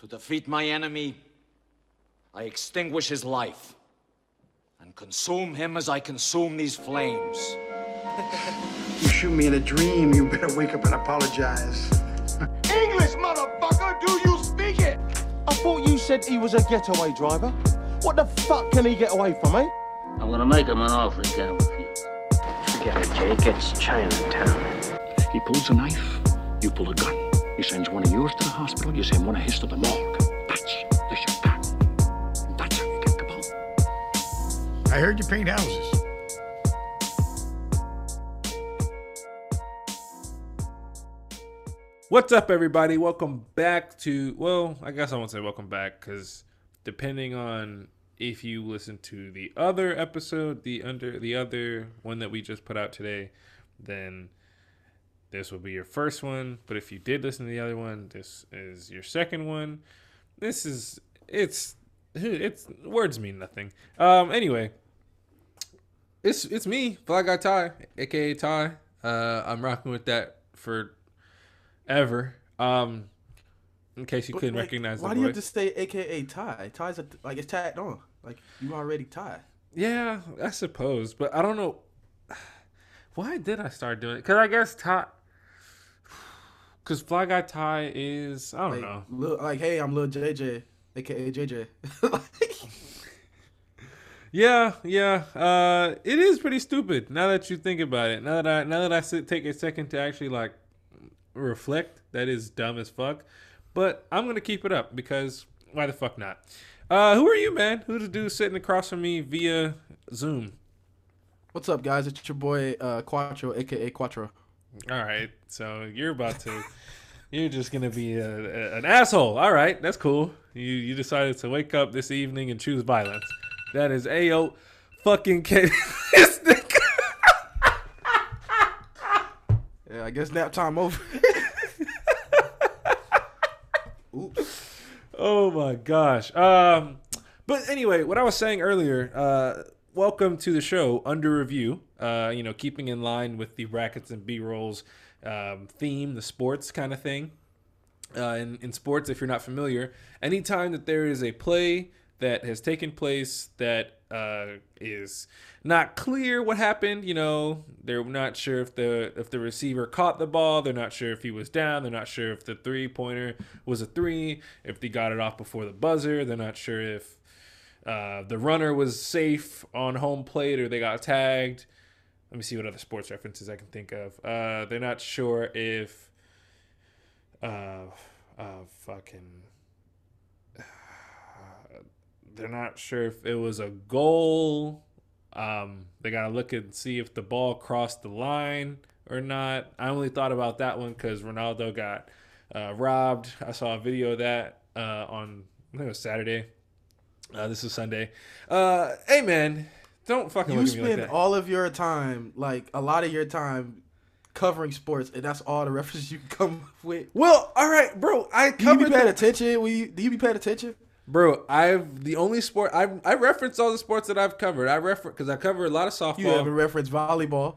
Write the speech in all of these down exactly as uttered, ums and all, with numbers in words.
To defeat my enemy, I extinguish his life and consume him as I consume these flames. You shoot me in a dream, you better wake up and apologize. English, motherfucker, do you speak it? I thought you said he was a getaway driver. What the fuck can he get away from, eh? I'm gonna make him an offer he can't refuse. Forget it, Jake, it's Chinatown. He pulls a knife, you pull a gun. He sends one of yours to the hospital, you send one of his to the morgue. That's the shit pack. That's how you get the bomb. I heard you paint houses. What's up, everybody? Welcome back to, well, I guess I won't say welcome back, because depending on if you listen to the other episode, the under the other one that we just put out today, then this will be your first one, but if you did listen to the other one, this is your second one. This is, it's, it's, words mean nothing. Um, anyway, it's it's me, Flag Guy Ty, aka Ty. Uh, I'm rocking with that forever. Um, in case you but couldn't like, recognize. Why the do voice. You have to say aka Ty? Ty's a, like it's tagged on, like you already Ty. Yeah, I suppose, but I don't know. Why did I start doing it? Because I guess Ty. Because Fly Guy Ty is, I don't like, know. Little, like, hey, I'm Lil J J, a k a. J J. yeah, yeah. Uh, it is pretty stupid now that you think about it. Now that I now that I sit, take a second to actually, like, reflect, that is dumb as fuck. But I'm going to keep it up because why the fuck not? Uh, who are you, man? Who's the dude sitting across from me via Zoom? What's up, guys? It's your boy uh, Quattro, a k a. Quattro. All right, so you're about to... you're just going to be a, a, an asshole. All right, that's cool. You you decided to wake up this evening and choose violence. That is A O fucking K. Yeah, I guess nap time over. Oops. Oh, my gosh. Um, But anyway, what I was saying earlier... Uh, Welcome to the show, Under Review, uh, you know, keeping in line with the brackets and B-rolls um, theme, the sports kind of thing. Uh, in, in sports, if you're not familiar, anytime that there is a play that has taken place that uh, is not clear what happened, you know, they're not sure if the if the receiver caught the ball, they're not sure if he was down, they're not sure if the three-pointer was a three, if they got it off before the buzzer, they're not sure if Uh, the runner was safe on home plate or they got tagged. Let me see what other sports references I can think of. Uh, they're not sure if... Uh, uh, fucking... Uh, they're not sure if it was a goal. Um, they got to look and see if the ball crossed the line or not. I only thought about that one because Ronaldo got uh, robbed. I saw a video of that uh, on, I think it was Saturday. Uh, this is Sunday. Uh, hey, man, don't fucking you look at me like that. You spend all of your time, like a lot of your time, covering sports, and that's all the references you can come up with. Well, all right, bro. I do you be paying attention? Will you, do you be paying attention? Bro, I've the only sport I I reference all the sports that I've covered. I reference because I cover a lot of softball. You haven't referenced volleyball.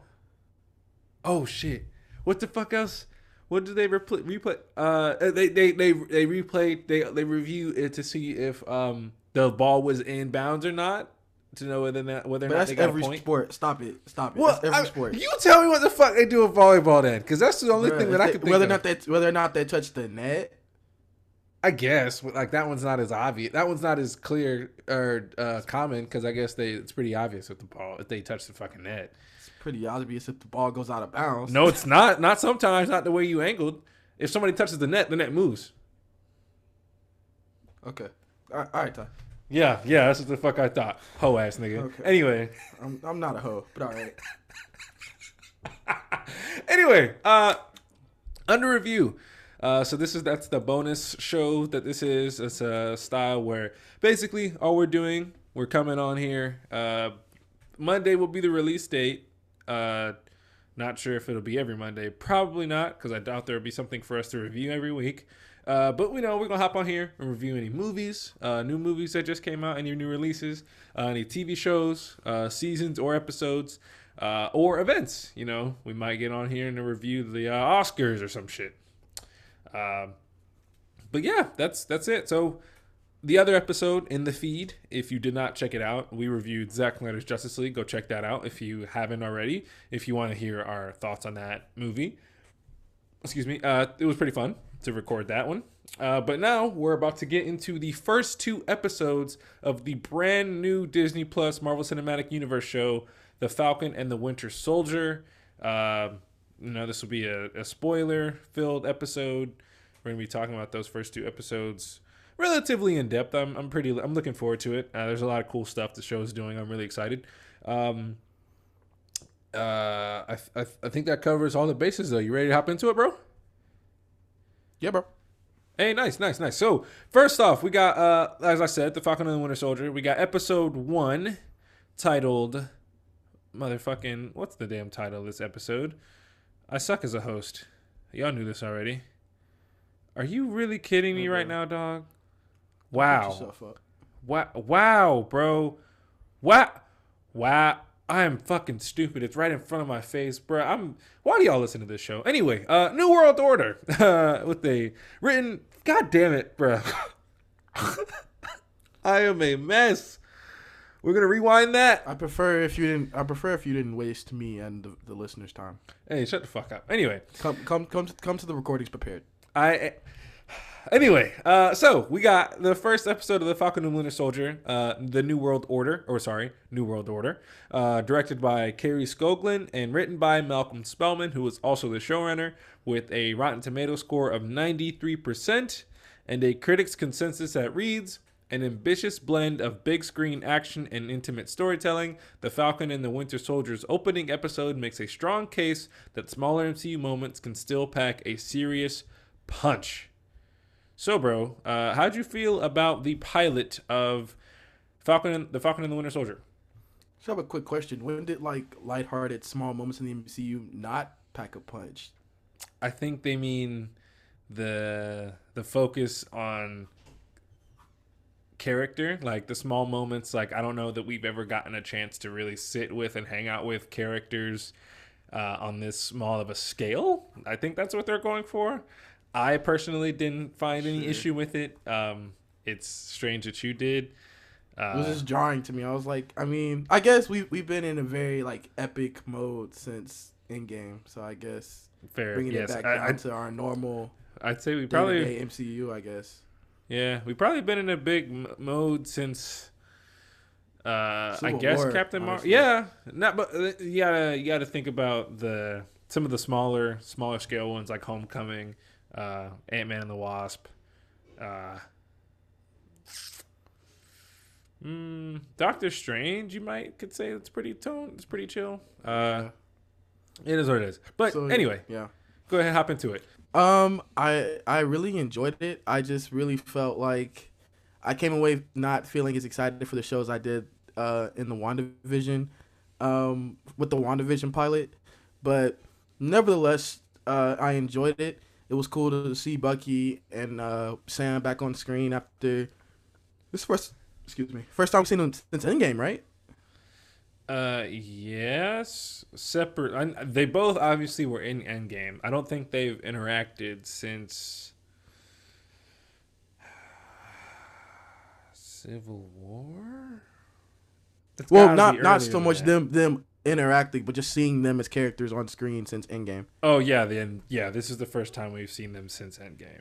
Oh shit! What the fuck else? What do they replay? Replay? Uh, they they they they replay. They they review it to see if um. the ball was in bounds or not to know whether or not, whether or not they got a point. But that's every sport. Stop it. Stop it. Well, that's every I, sport. You tell me what the fuck they do with volleyball then, because that's the only Bruh, thing that I could think whether of. Not they, whether or not they touched the net. I guess. Like, that one's not as obvious. That one's not as clear or uh, common, because I guess they it's pretty obvious with the ball if they touch the fucking net. It's pretty obvious if the ball goes out of bounds. No, it's not. Not sometimes. Not the way you angled. If somebody touches the net, the net moves. Okay. All right, Ty. Yeah, yeah, that's what the fuck I thought. Hoe ass nigga. Okay. Anyway. I'm I'm not a hoe, but all right. Anyway, uh, Under Review. Uh, so this is, that's the bonus show that this is. It's a style where basically all we're doing, we're coming on here. Uh, Monday will be the release date. Uh, not sure if it'll be every Monday. Probably not, because I doubt there'll be something for us to review every week. Uh, but we know we're going to hop on here and review any movies, uh, new movies that just came out, any new releases, uh, any T V shows, uh, seasons or episodes, uh, or events. You know, we might get on here and review the uh, Oscars or some shit. Uh, but yeah, that's that's it. So the other episode in the feed, if you did not check it out, we reviewed Zack Snyder's Justice League. Go check that out if you haven't already, if you want to hear our thoughts on that movie. Excuse me. Uh, it was pretty fun to record that one. Uh, but now we're about to get into the first two episodes of the brand new Disney Plus Marvel Cinematic Universe show, The Falcon and the Winter Soldier. Uh, you know, this will be a, a spoiler-filled episode. We're going to be talking about those first two episodes relatively in depth. I'm, I'm pretty, I'm looking forward to it. Uh, there's a lot of cool stuff the show is doing. I'm really excited. Um, uh, I, I, I think that covers all the bases though. You ready to hop into it, bro? Yeah, bro. Hey, nice, nice, nice. So first off, we got, uh, as I said, The Falcon and the Winter Soldier. We got episode one titled motherfucking, what's the damn title of this episode? I suck as a host. Y'all knew this already. Are you really kidding me mm-hmm. right now, dog? Wow. Wow. Wow, bro. Wow. Wow. I am fucking stupid. It's right in front of my face, bro. I'm. Why do y'all listen to this show? Anyway, uh, New World Order. Uh, with a written. God damn it, bro. I am a mess. We're gonna rewind that. I prefer if you didn't. I prefer if you didn't waste me and the, the listeners' time. Hey, shut the fuck up. Anyway, come, come, come, to, come to the recordings prepared. I anyway, uh, so we got the first episode of The Falcon and the Winter Soldier, uh, the New World Order, or sorry, New World Order, uh, directed by Cary Scoggins and written by Malcolm Spellman, who was also the showrunner, with a Rotten Tomatoes score of ninety-three percent and a critics' consensus that reads, an ambitious blend of big screen action and intimate storytelling, The Falcon and the Winter Soldier's opening episode makes a strong case that smaller M C U moments can still pack a serious punch. So, bro, uh, how'd you feel about the pilot of Falcon, and, the Falcon and the Winter Soldier? I have a quick question. When did like lighthearted small moments in the M C U not pack a punch? I think they mean the the focus on character, like the small moments. Like I don't know that we've ever gotten a chance to really sit with and hang out with characters uh, on this small of a scale. I think that's what they're going for. I personally didn't find any sure. issue with it. Um, it's strange that you did. Uh, it was just jarring to me. I was like, I mean, I guess we we've been in a very like epic mode since Endgame, so I guess fair. bringing yes. it back I, down I, to our normal. I'd say we probably M C U. I guess. Yeah, we've probably been in a big m- mode since. Uh, I guess War, Captain Marvel. Yeah, not but uh, you gotta you gotta think about the some of the smaller smaller scale ones like Homecoming. Uh, Ant-Man and the Wasp, uh, mm, Doctor Strange. You might could say it's pretty tone. It's pretty chill. Uh, yeah. It is what it is. But so, anyway, yeah. Go ahead, hop into it. Um, I I really enjoyed it. I just really felt like I came away not feeling as excited for the show as I did uh, in the WandaVision, um, with the WandaVision pilot. But nevertheless, uh, I enjoyed it. It was cool to see Bucky and uh, Sam back on screen after this first, excuse me, first time we've seen them since Endgame, right? Uh, yes. Separate. I, they both obviously were in Endgame. I don't think they've interacted since Civil War. It's well, not not so much them them. interacting, but just seeing them as characters on screen since Endgame. Oh yeah, then yeah, this is the first time we've seen them since Endgame.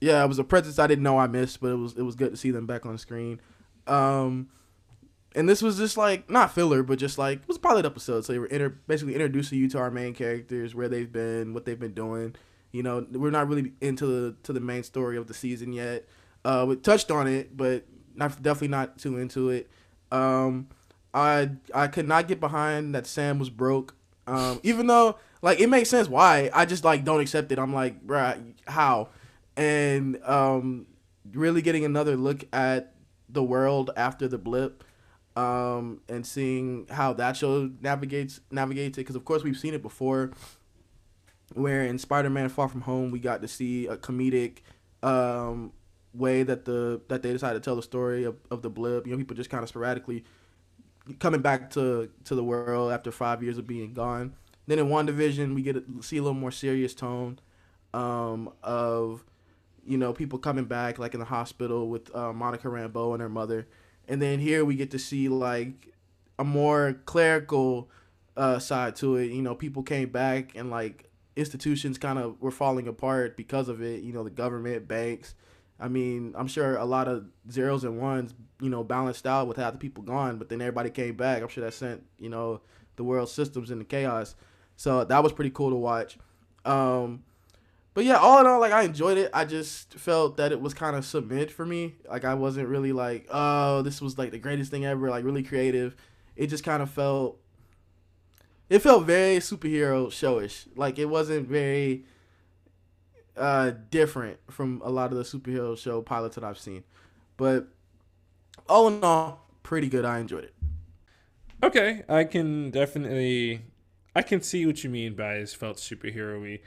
Yeah, it was a presence I didn't know I missed, but it was it was good to see them back on screen. Um, and this was just like not filler, but just like it was a pilot episode, so they were inter- basically introducing you to our main characters, where they've been, what they've been doing. You know, we're not really into the to the main story of the season yet. Uh, we touched on it, but not definitely not too into it. Um. I I could not get behind that Sam was broke, um, even though like it makes sense why. I just like don't accept it. I'm like, bruh, how? And um, really getting another look at the world after the blip, um, and seeing how that show navigates navigates it. Because of course we've seen it before, where in Spider-Man Far From Home we got to see a comedic um, way that the that they decided to tell the story of, of the blip. You know, people just kind of sporadically coming back to, to the world after five years of being gone. Then in WandaVision, we get to see a little more serious tone um, of you know, people coming back, like in the hospital with uh, Monica Rambeau and her mother. And then here we get to see, like, a more clerical uh, side to it. You know, people came back and, like, institutions kind of were falling apart because of it. You know, the government, banks. I mean, I'm sure a lot of zeros and ones, you know, balanced out with half the people gone, but then everybody came back. I'm sure that sent, you know, the world systems into chaos. So that was pretty cool to watch. Um, but yeah, all in all, like, I enjoyed it. I just felt that it was kind of submit for me. Like, I wasn't really like, oh, this was like the greatest thing ever, like really creative. It just kind of felt, it felt very superhero showish. Like, it wasn't very uh, different from a lot of the superhero show pilots that I've seen. But all in all, pretty good. I enjoyed it. Okay, I can definitely, I can see what you mean by it felt superhero-y.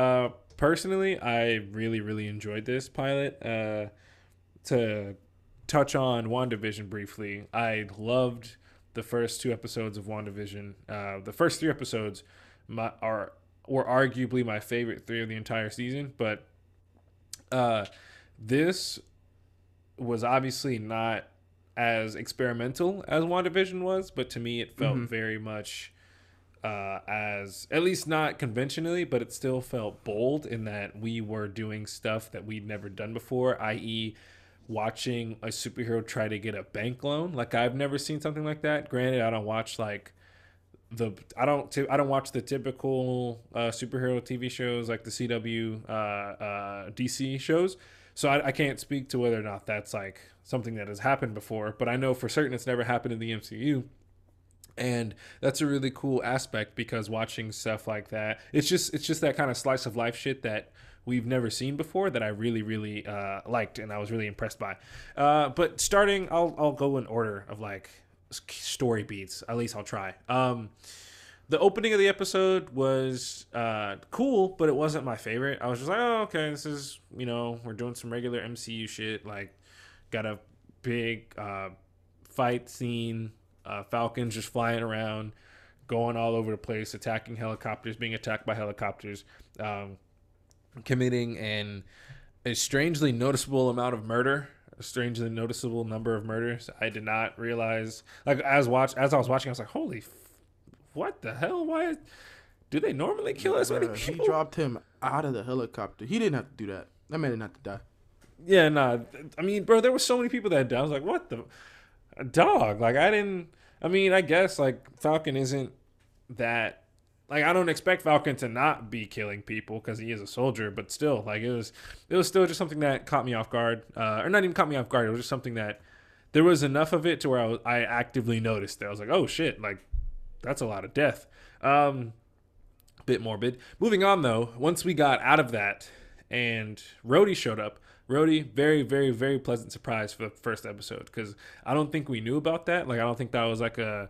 Uh, personally, I really, really enjoyed this pilot. Uh, to touch on WandaVision briefly, I loved the first two episodes of WandaVision. Uh, the first three episodes my, are were arguably my favorite three of the entire season, but uh, this was obviously not as experimental as WandaVision was, but to me it felt mm-hmm. very much uh, as, at least not conventionally, but it still felt bold in that we were doing stuff that we'd never done before, that is, watching a superhero try to get a bank loan. Like, I've never seen something like that. Granted, I don't watch like the I don't I don't watch the typical uh, superhero T V shows like the C W, uh, uh, D C shows. So I, I can't speak to whether or not that's like something that has happened before. But I know for certain it's never happened in the M C U, and that's a really cool aspect because watching stuff like that, it's just it's just that kind of slice of life shit that we've never seen before that I really, really uh, liked and I was really impressed by. Uh, but starting, I'll I'll go in order of like story beats. At least I'll try. Um, the opening of the episode was uh, cool, but it wasn't my favorite. I was just like, oh, okay, this is, you know, we're doing some regular M C U shit. Like, got a big uh, fight scene, uh, Falcons just flying around, going all over the place, attacking helicopters, being attacked by helicopters. Um, committing an a strangely noticeable amount of murder, a strangely noticeable number of murders. I did not realize, like, as watch as I was watching, I was like, holy, f- what the hell? Why do they normally kill as many people? He dropped him out of the helicopter. He didn't have to do that. That man didn't have to die. Yeah, nah. I mean, bro, there were so many people that died. I was like, what the dog? Like, I didn't. I mean, I guess like Falcon isn't that. Like, I don't expect Falcon to not be killing people because he is a soldier, but still, like, it was it was still just something that caught me off guard. Uh, or not even caught me off guard. It was just something that there was enough of it to where I, was, I actively noticed that. I was like, oh, shit, like, that's a lot of death. Um, bit morbid. Moving on, though, once we got out of that and Rhodey showed up, Rhodey, very, very, very pleasant surprise for the first episode because I don't think we knew about that. Like, I don't think that was, like, a...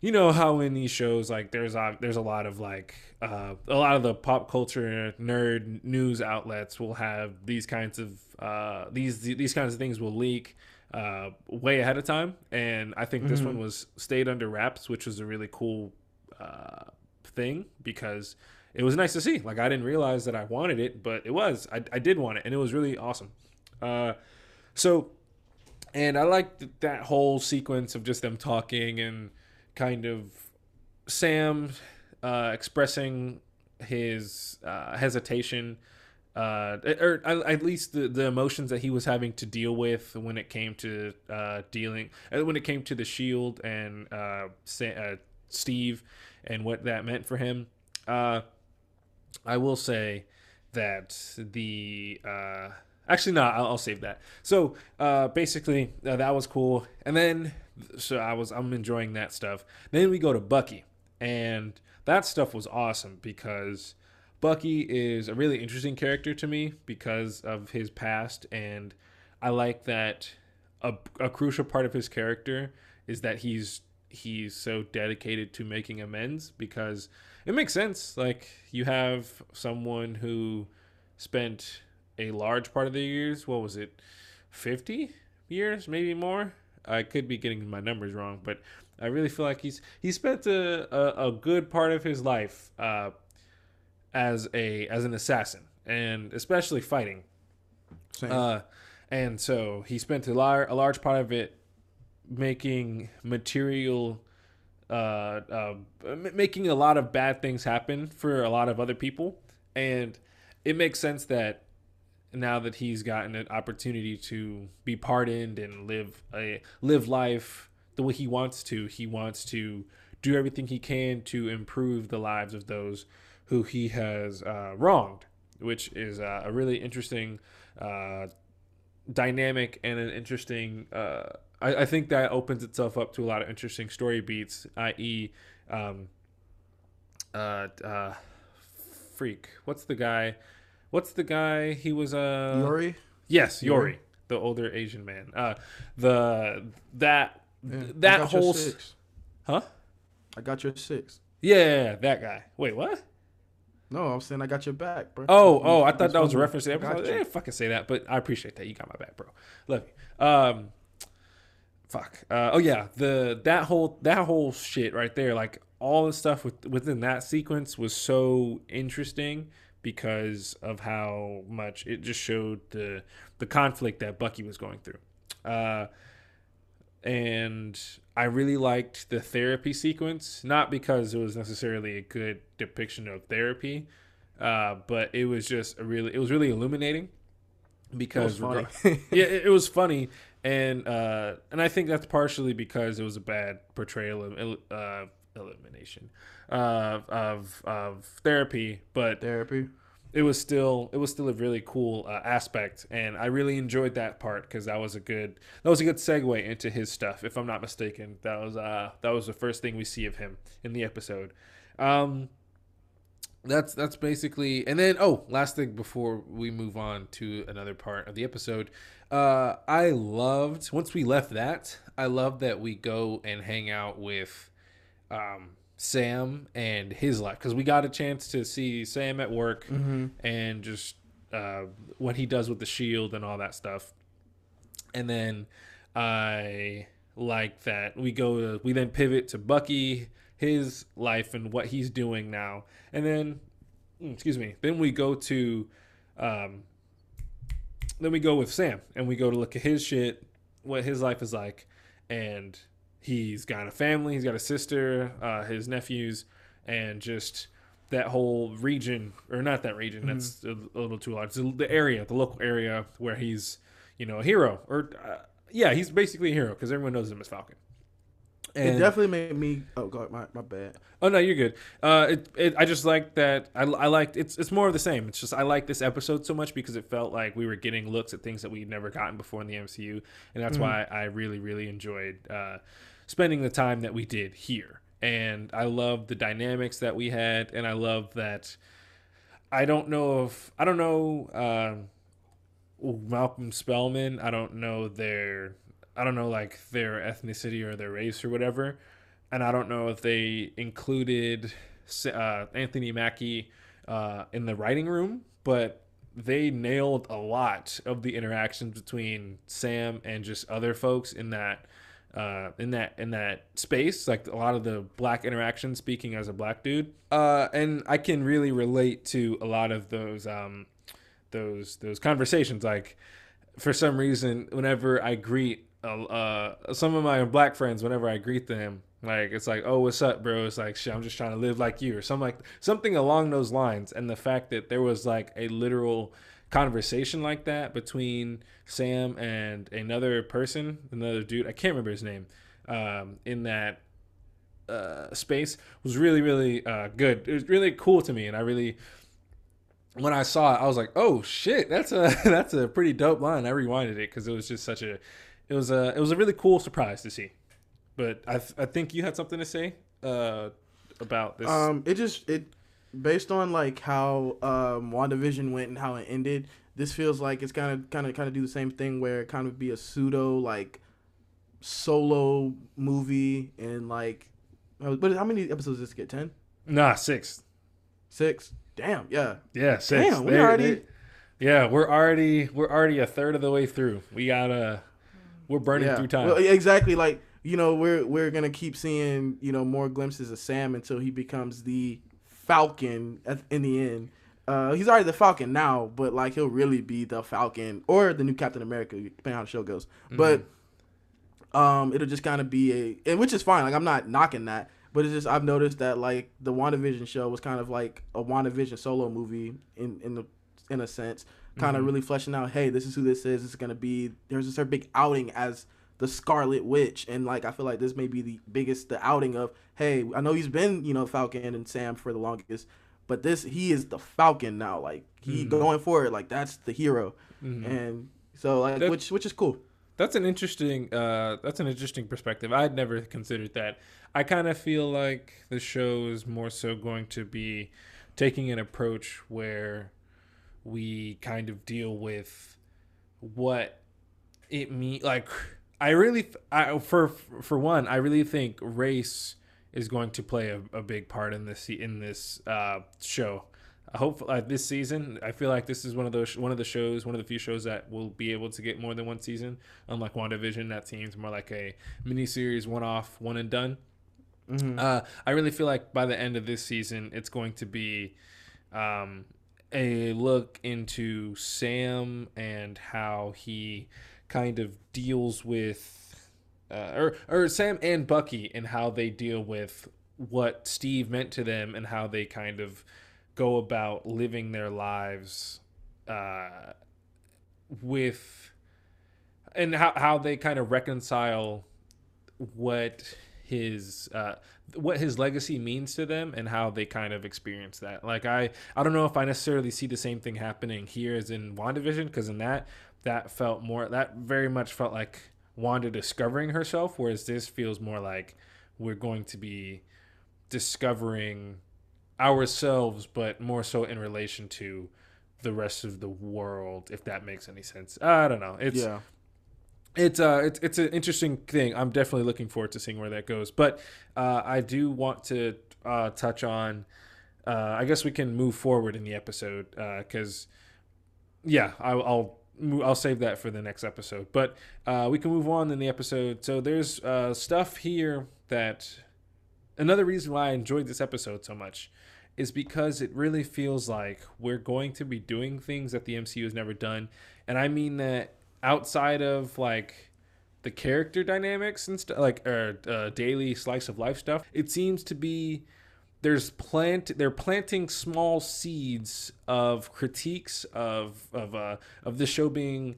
You know how in these shows, like, there's a, there's a lot of, like, uh, a lot of the pop culture nerd news outlets will have these kinds of, uh, these these kinds of things will leak uh, way ahead of time. And I think mm-hmm. this one was stayed under wraps, which was a really cool uh, thing because it was nice to see. Like, I didn't realize that I wanted it, but it was. I, I did want it, and it was really awesome. Uh, so, and I liked that whole sequence of just them talking and kind of Sam uh, expressing his uh, hesitation, uh, or at least the, the emotions that he was having to deal with when it came to uh, dealing, when it came to the shield and uh, Sam, uh, Steve and what that meant for him. Uh, I will say that the uh, actually no, I'll, I'll save that. So uh, basically, uh, that was cool, and then. So I was, I'm enjoying that stuff. Then we go to Bucky, and that stuff was awesome because Bucky is a really interesting character to me because of his past, and I like that a, a crucial part of his character is that he's he's so dedicated to making amends because it makes sense. Like, you have someone who spent a large part of their years, what was it, fifty years, maybe more? I could be getting my numbers wrong, but I really feel like he's he spent a, a, a good part of his life uh, as a as an assassin, and especially fighting. Same. Uh, and so he spent a, lar- a large part of it making material, uh, uh, making a lot of bad things happen for a lot of other people. And it makes sense that now that he's gotten an opportunity to be pardoned and live a live life the way he wants to, he wants to do everything he can to improve the lives of those who he has uh, wronged, which is uh, a really interesting uh, dynamic and an interesting... Uh, I, I think that opens itself up to a lot of interesting story beats, that is. Um, uh, uh, freak. What's the guy... What's the guy? He was a uh... Yori. Yes, Yori, Yori, the older Asian man. Uh, the that yeah, that whole six. Huh? I got your six. Yeah, that guy. Wait, what? No, I'm saying I got your back, bro. Oh, oh, I thought that was a reference to episode. I didn't fucking say that, but I appreciate that. You got my back, bro. Love you. Um, fuck. Uh, oh yeah, the that whole that whole shit right there, like all the stuff with, within that sequence was so interesting, because of how much it just showed the the conflict that Bucky was going through. Uh, and I really liked the therapy sequence, not because it was necessarily a good depiction of therapy, uh, but it was just a really it was really illuminating, because it was funny. yeah, it, it was funny, and uh, and I think that's partially because it was a bad portrayal of uh, elimination uh, of of therapy, but therapy it was still it was still a really cool uh, aspect, and I really enjoyed that part, because that was a good that was a good segue into his stuff. If I'm not mistaken, that was uh that was the first thing we see of him in the episode. Um, that's that's basically, and then oh, last thing before we move on to another part of the episode, uh, I loved once we left that I loved that we go and hang out with um Sam and his life, because we got a chance to see Sam at work, mm-hmm. and just uh what he does with the shield and all that stuff. And then I like that we go to we then pivot to Bucky, his life and what he's doing now, and then excuse me then we go to um then we go with Sam, and we go to look at his shit, what his life is like, and he's got a family, he's got a sister, uh, his nephews, and just that whole region, or not that region, mm-hmm. that's a, a little too large. The, the area, the local area where he's, you know, a hero. Or uh, yeah, he's basically a hero, because everyone knows him as Falcon. And it definitely made me. Oh God, my my bad. Oh no, you're good. Uh, it, it I just liked that. I I liked it's it's more of the same. It's just I like this episode so much, because it felt like we were getting looks at things that we'd never gotten before in the M C U, and that's mm-hmm. why I really really enjoyed uh, spending the time that we did here. And I loved the dynamics that we had, and I love that. I don't know if I don't know uh, Malcolm Spellman. I don't know their. I don't know, like, their ethnicity or their race or whatever. And I don't know if they included uh, Anthony Mackie uh, in the writing room, but they nailed a lot of the interactions between Sam and just other folks in that uh, in that in that space. Like, a lot of the black interactions, speaking as a black dude. Uh, and I can really relate to a lot of those um, those those conversations. Like, for some reason, whenever I greet Uh, some of my black friends, whenever I greet them, like it's like, oh, what's up, bro? It's like, shit, I'm just trying to live like you, or something like something along those lines. And the fact that there was like a literal conversation like that between Sam and another person, another dude, I can't remember his name, um, in that uh, space was really, really uh, good. It was really cool to me, and I really. When I saw it, I was like, oh shit, that's a that's a pretty dope line. I rewinded it because it was just such a. It was a it was a really cool surprise to see, but I th- I think you had something to say uh, about this. Um, it just it based on like how um, WandaVision went and how it ended. This feels like it's kind of kind of kind of do the same thing, where it kind of be a pseudo like solo movie, and like, but how many episodes does this get? Ten? Nah, six. Six. Damn. Yeah. Yeah. Six. Damn. We they, already. They, yeah, we're already we're already a third of the way through. We gotta. We're burning yeah. through time. Well, exactly. Like, you know, we're we're gonna keep seeing, you know, more glimpses of Sam until he becomes the Falcon at, in the end. Uh, he's already the Falcon now, but like he'll really be the Falcon or the new Captain America, depending on how the show goes. Mm-hmm. But um, it'll just kind of be a, and which is fine. Like I'm not knocking that, but it's just I've noticed that like the WandaVision show was kind of like a WandaVision solo movie in in the in a sense, kind of mm-hmm. really fleshing out. Hey, this is who this is. It's gonna be. There's this her big outing as the Scarlet Witch, and like I feel like this may be the biggest the outing of. Hey, I know he's been you know Falcon and Sam for the longest. But this, he is the Falcon now. Like he mm. going forward, like that's the hero, mm. and so like that's, which which is cool. That's an interesting uh, that's an interesting perspective. I'd never considered that. I kind of feel like the show is more so going to be taking an approach where we kind of deal with what it means. Like I really, I for for one, I really think race is going to play a, a big part in this in this uh, show. I hope uh, this season. I feel like this is one of those one of the shows, one of the few shows that will be able to get more than one season. Unlike WandaVision, that seems more like a miniseries, one off, one and done. Mm-hmm. Uh, I really feel like by the end of this season, it's going to be um, a look into Sam and how he kind of deals with. Uh, or or Sam and Bucky and how they deal with what Steve meant to them and how they kind of go about living their lives uh, with and how, how they kind of reconcile what his uh, what his legacy means to them and how they kind of experience that. Like I, I don't know if I necessarily see the same thing happening here as in WandaVision, because in that that felt more that very much felt like Wanda discovering herself, whereas this feels more like we're going to be discovering ourselves, but more so in relation to the rest of the world, if that makes any sense. I don't know. It's yeah. it's uh it's it's an interesting thing. I'm definitely looking forward to seeing where that goes. But uh, I do want to uh, touch on. Uh, I guess we can move forward in the episode because, uh, yeah, I, I'll. I'll save that for the next episode, but uh, we can move on in the episode. So there's uh, stuff here that another reason why I enjoyed this episode so much is because it really feels like we're going to be doing things that the M C U has never done. And I mean that outside of like the character dynamics and stuff, like uh, uh, daily slice of life stuff, it seems to be There's plant. They're planting small seeds of critiques of of uh, of the show being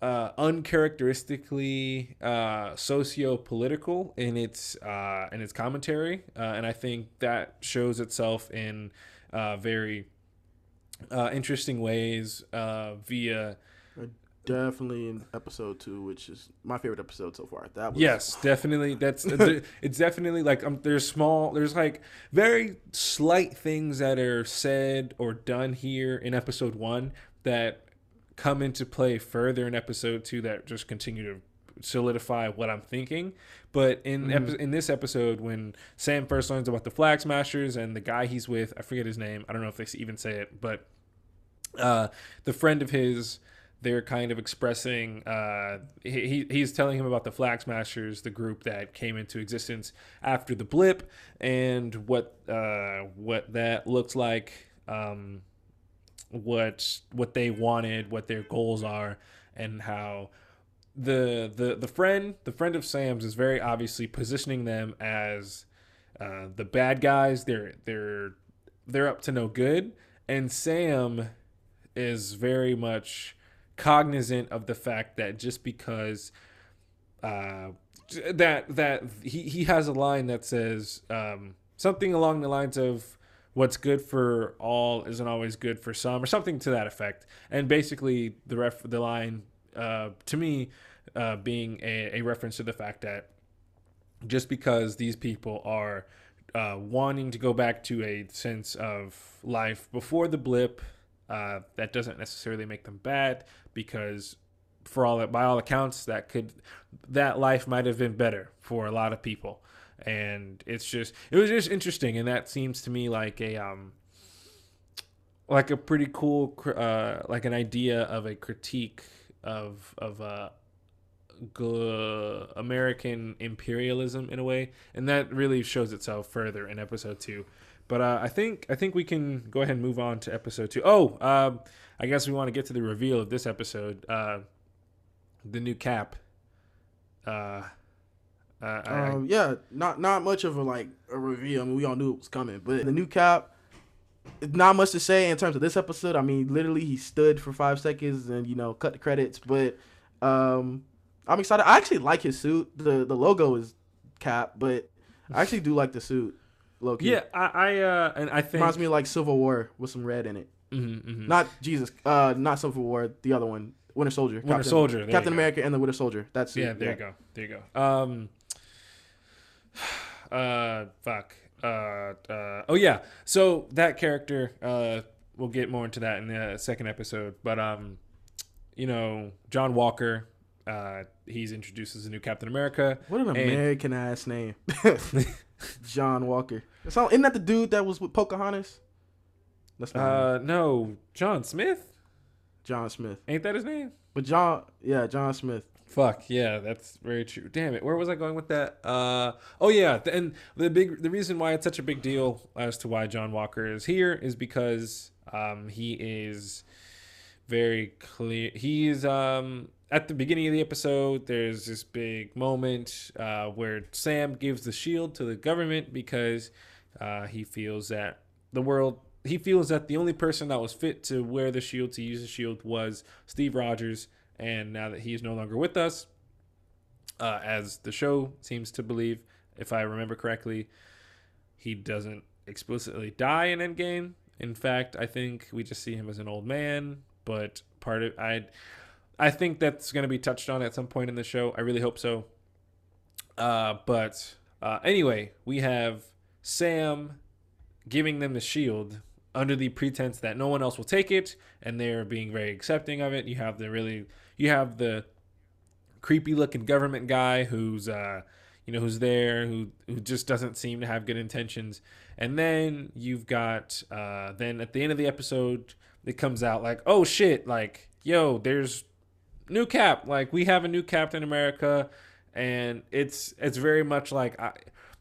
uh, uncharacteristically uh, socio-political in its uh, in its commentary, uh, and I think that shows itself in uh, very uh, interesting ways uh, via. Definitely in episode two, which is my favorite episode so far. That was yes, definitely. That's it's definitely like um, there's small, there's like very slight things that are said or done here in episode one that come into play further in episode two that just continue to solidify what I'm thinking. But in mm. epi- in this episode, when Sam first learns about the Flag Smashers and the guy he's with, I forget his name. I don't know if they even say it, but uh, the friend of his. They're kind of expressing, uh, he he's telling him about the Flag Smashers, the group that came into existence after the blip, and what uh, what that looks like, um, what what they wanted, what their goals are, and how the the the friend the friend of Sam's is very obviously positioning them as uh, the bad guys. They're they're they're up to no good, and Sam is very much cognizant of the fact that just because uh, that that he, he has a line that says um, something along the lines of what's good for all isn't always good for some or something to that effect. And basically the ref the line uh, to me uh, being a, a reference to the fact that just because these people are uh, wanting to go back to a sense of life before the blip, Uh, that doesn't necessarily make them bad, because for all by all accounts that could that life might have been better for a lot of people, and it's just it was just interesting, and that seems to me like a um like a pretty cool uh, like an idea of a critique of of uh, American imperialism in a way, and that really shows itself further in episode two. But uh, I think I think we can go ahead and move on to episode two. Oh, uh, I guess we want to get to the reveal of this episode. Uh, the new Cap. Uh, uh, I, um, yeah, not not much of a like a reveal. I mean, we all knew it was coming, but the new Cap. Not much to say in terms of this episode. I mean, literally, he stood for five seconds and you know cut the credits. But um, I'm excited. I actually like his suit. the The logo is Cap, but I actually do like the suit. Loki. Yeah, I, I uh, and I think reminds me of, like, Civil War with some red in it. Mm-hmm, mm-hmm. Not Jesus, uh, not Civil War. The other one, Winter Soldier. Winter Captain, Soldier. Captain America and the Winter Soldier. That's yeah. It. There yeah. you go. There you go. Um. Uh. Fuck. Uh. Uh. Oh yeah. So that character. Uh. We'll get more into that in the second episode. But um, you know, John Walker. Uh, he's introduced as a new Captain America. What an American ass name. John Walker. So, isn't that the dude that was with Pocahontas? That's not uh, him. No, John Smith. John Smith. Ain't that his name? But John, yeah, John Smith. Fuck yeah, that's very true. Damn it, where was I going with that? Uh, oh yeah, and the big the reason why it's such a big deal as to why John Walker is here is because um, he is very clear. He is um. At the beginning of the episode, there's this big moment uh, where Sam gives the shield to the government because uh, he feels that the world, he feels that the only person that was fit to wear the shield, to use the shield, was Steve Rogers. And now that he is no longer with us, uh, as the show seems to believe, if I remember correctly, he doesn't explicitly die in Endgame. In fact, I think we just see him as an old man, but part of, I... I think that's going to be touched on at some point in the show. I really hope so. Uh, but uh, anyway, we have Sam giving them the shield under the pretense that no one else will take it, and they're being very accepting of it. You have the really, you have the creepy-looking government guy who's, uh, you know, who's there, who who just doesn't seem to have good intentions. And then you've got, uh, then at the end of the episode, it comes out like, oh shit, like, yo, there's new Cap, like we have a new Captain America, and it's it's very much like I,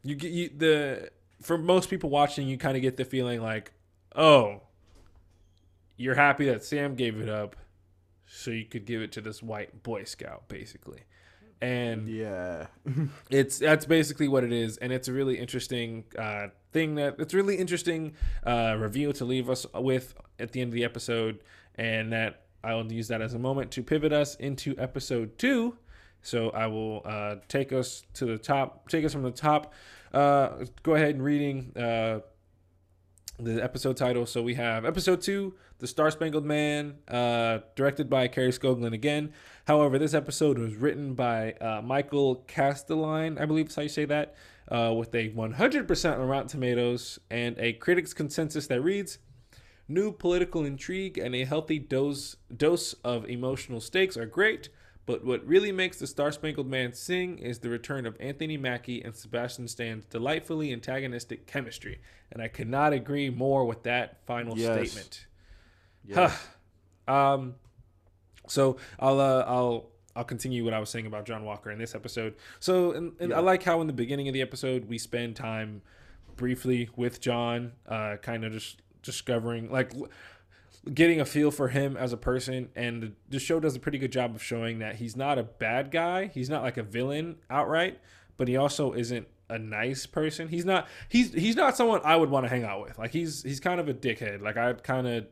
you get you, the for most people watching, you kind of get the feeling like, oh, you're happy that Sam gave it up, so you could give it to this white Boy Scout, basically, and yeah, it's that's basically what it is, and it's a really interesting uh, thing that it's really interesting uh, reveal to leave us with at the end of the episode, and that. I'll use that as a moment to pivot us into episode two. So I will uh, take us to the top, take us from the top. Uh, go ahead and reading uh, the episode title. So we have episode two, The Star-Spangled Man, uh, directed by Cary Scoggins again. However, this episode was written by uh, Michael Castelline, I believe is how you say that, uh, with a one hundred percent on Rotten Tomatoes and a critics' consensus that reads, new political intrigue and a healthy dose dose of emotional stakes are great, but what really makes The Star-Spangled Man sing is the return of Anthony Mackie and Sebastian Stan's delightfully antagonistic chemistry. And I could not agree more with that final yes. statement. Yes. Huh. Um, so I'll uh, I'll I'll continue what I was saying about John Walker in this episode. So and, and yeah. I like how in the beginning of the episode we spend time briefly with John, uh, kind of just. discovering, like, getting a feel for him as a person, and the show does a pretty good job of showing that he's not a bad guy, he's not like a villain outright, but he also isn't a nice person. He's not he's he's not someone I would want to hang out with. Like, he's he's kind of a dickhead. Like, I'd kind of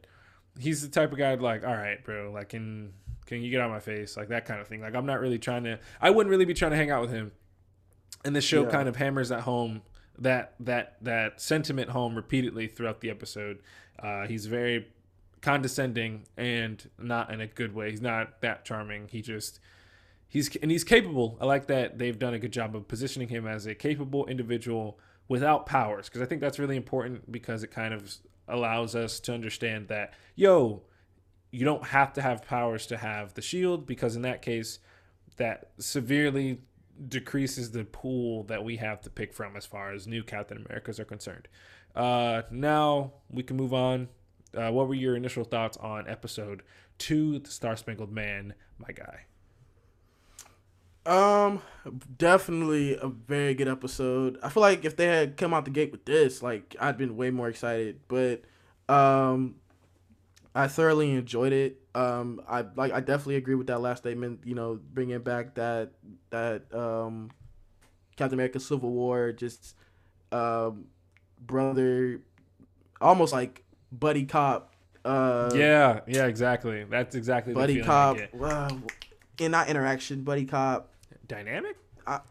he's the type of guy I'd like, all right, bro, like, can can you get out of my face, like, that kind of thing. Like, I'm not really trying to I wouldn't really be trying to hang out with him. And the show yeah. kind of hammers that home that that that sentiment home repeatedly throughout the episode. Uh he's very condescending, and not in a good way. He's not that charming. He just he's and he's capable. I like that they've done a good job of positioning him as a capable individual without powers, because I think that's really important, because it kind of allows us to understand that, yo, you don't have to have powers to have the shield, because in that case that severely decreases the pool that we have to pick from as far as new Captain Americas are concerned. Uh, now we can move on. Uh, what were your initial thoughts on episode two, The Star-Spangled Man, my guy? Um, definitely a very good episode. I feel like if they had come out the gate with this, like, I'd been way more excited. But um, I thoroughly enjoyed it. Um, I like. I definitely agree with that last statement. You know, bringing back that that um, Captain America Civil War, just um, brother, almost like buddy cop. Uh, yeah, yeah, exactly. That's exactly buddy the cop. I uh, and not interaction, buddy cop. Dynamic? I,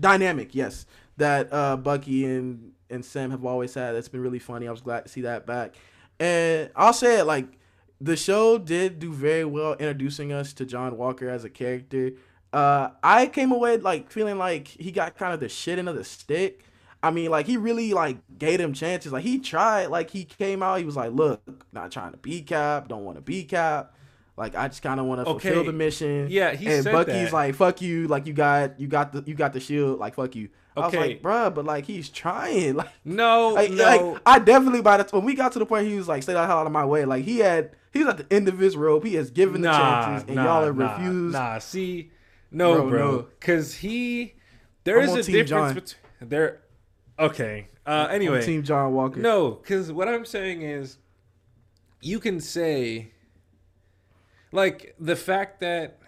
dynamic, yes. That uh, Bucky and, and Sam have always had. That's been really funny. I was glad to see that back. And I'll say it, like, the show did do very well introducing us to John Walker as a character. Uh, I came away, like, feeling like he got kind of the shit end of the stick. I mean, like, he really, like, gave him chances. Like, he tried. Like, he came out. He was like, look, not trying to be Cap. Don't want to be Cap. Like, I just kind of want to okay. fulfill the mission. Yeah, he and said Bucky's that. Like, fuck you. Like, you got, you got the, you got the shield. Like, fuck you. Okay. I was like, bruh, but like, he's trying. Like, no, like, no. Like, I definitely by the when we got to the point, he was like, stay the hell out of my way. Like, he had, he's at the end of his rope. He has given nah, the chances, and nah, y'all have nah, refused. Nah, see, no, bro, bro. No. Cause he, there I'm is a difference between there. Okay. Uh, anyway, I'm Team John Walker. No, cause what I'm saying is, you can say. Like, the fact that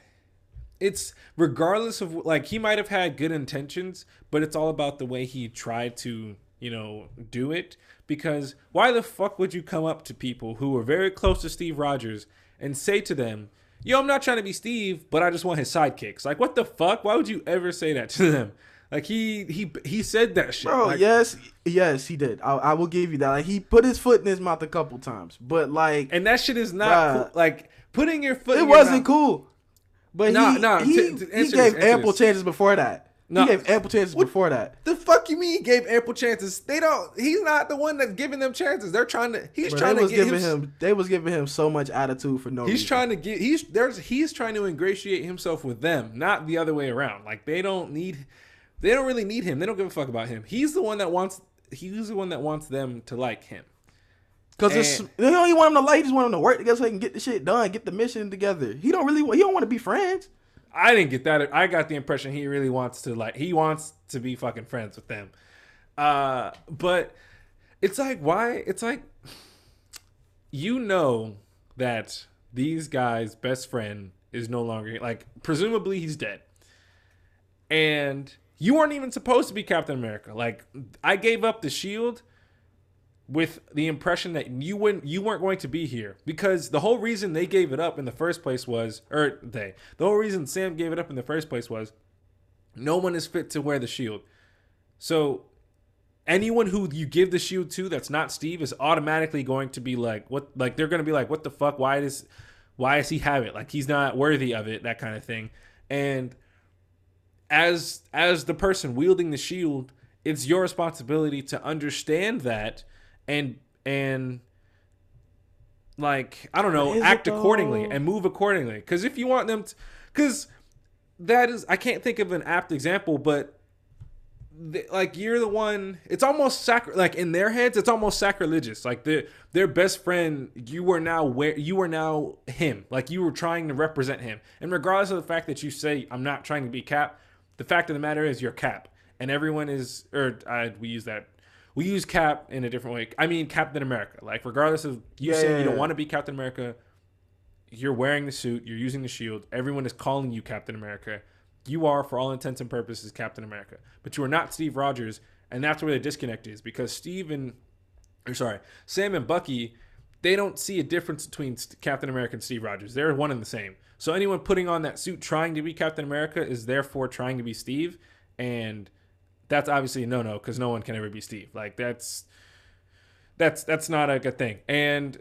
it's regardless of, like, he might have had good intentions, but it's all about the way he tried to, you know, do it. Because why the fuck would you come up to people who were very close to Steve Rogers and say to them, yo, I'm not trying to be Steve, but I just want his sidekicks. Like, what the fuck? Why would you ever say that to them? Like, he he he said that shit. Bro, like, yes, yes, he did. I, I will give you that. Like, he put his foot in his mouth a couple times, but, like... And that shit is not uh, cool. Like... Putting your foot. It in your wasn't mouth. Cool, but nah, he, nah, he, to, to he gave this, ample this. chances before that. Nah. He gave ample chances what, before that. The fuck you mean he gave ample chances? They don't. He's not the one that's giving them chances. They're trying to. He's Bro, trying to get him, him. They was giving him so much attitude for no. He's reason. trying to get. He's there's. He's trying to ingratiate himself with them, not the other way around. Like they don't need. They don't really need him. They don't give a fuck about him. He's the one that wants. He's the one that wants them to like him. Because they don't even want him to like, he just want him to work together so they can get the shit done, get the mission together. He don't really, he don't want to be friends. I didn't get that. I got the impression he really wants to like, he wants to be fucking friends with them. Uh, but it's like, why? It's like, you know that these guys' best friend is no longer, like, presumably he's dead. And you weren't even supposed to be Captain America. Like, I gave up the shield with the impression that you wouldn't, you weren't going to be here, because the whole reason they gave it up in the first place was, or they, the whole reason Sam gave it up in the first place was, no one is fit to wear the shield. So anyone who you give the shield to that's not Steve is automatically going to be like, what? Like they're going to be like, what the fuck? Why does, why does he have it? Like he's not worthy of it, that kind of thing. And as as the person wielding the shield, it's your responsibility to understand that. And, and like, I don't know, act accordingly and move accordingly. Because if you want them to, because that is, I can't think of an apt example, but they, like, you're the one, it's almost sacri- like in their heads, it's almost sacrilegious. Like the, their best friend, you were now where you were now him, like you were trying to represent him. And regardless of the fact that you say, I'm not trying to be Cap, the fact of the matter is you're Cap and everyone is, or I, we use that. We use Cap in a different way. I mean, Captain America. Like, regardless of you yeah, saying yeah, you don't yeah. want to be Captain America, you're wearing the suit, you're using the shield, everyone is calling you Captain America. You are, for all intents and purposes, Captain America. But you are not Steve Rogers, and that's where the disconnect is. Because Steve and, or sorry, Sam and Bucky, they don't see a difference between Captain America and Steve Rogers. They're one and the same. So anyone putting on that suit trying to be Captain America is therefore trying to be Steve, and... that's obviously a no-no because no one can ever be Steve. Like that's that's that's not a good thing. And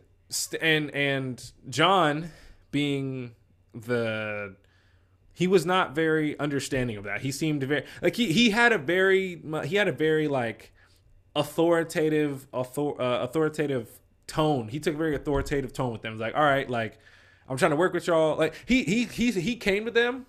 and and John being the he was not very understanding of that. He seemed very like he he had a very he had a very like authoritative author, uh, authoritative tone. He took a very authoritative tone with them. It was like, all right, like I'm trying to work with y'all. Like he he he he came to them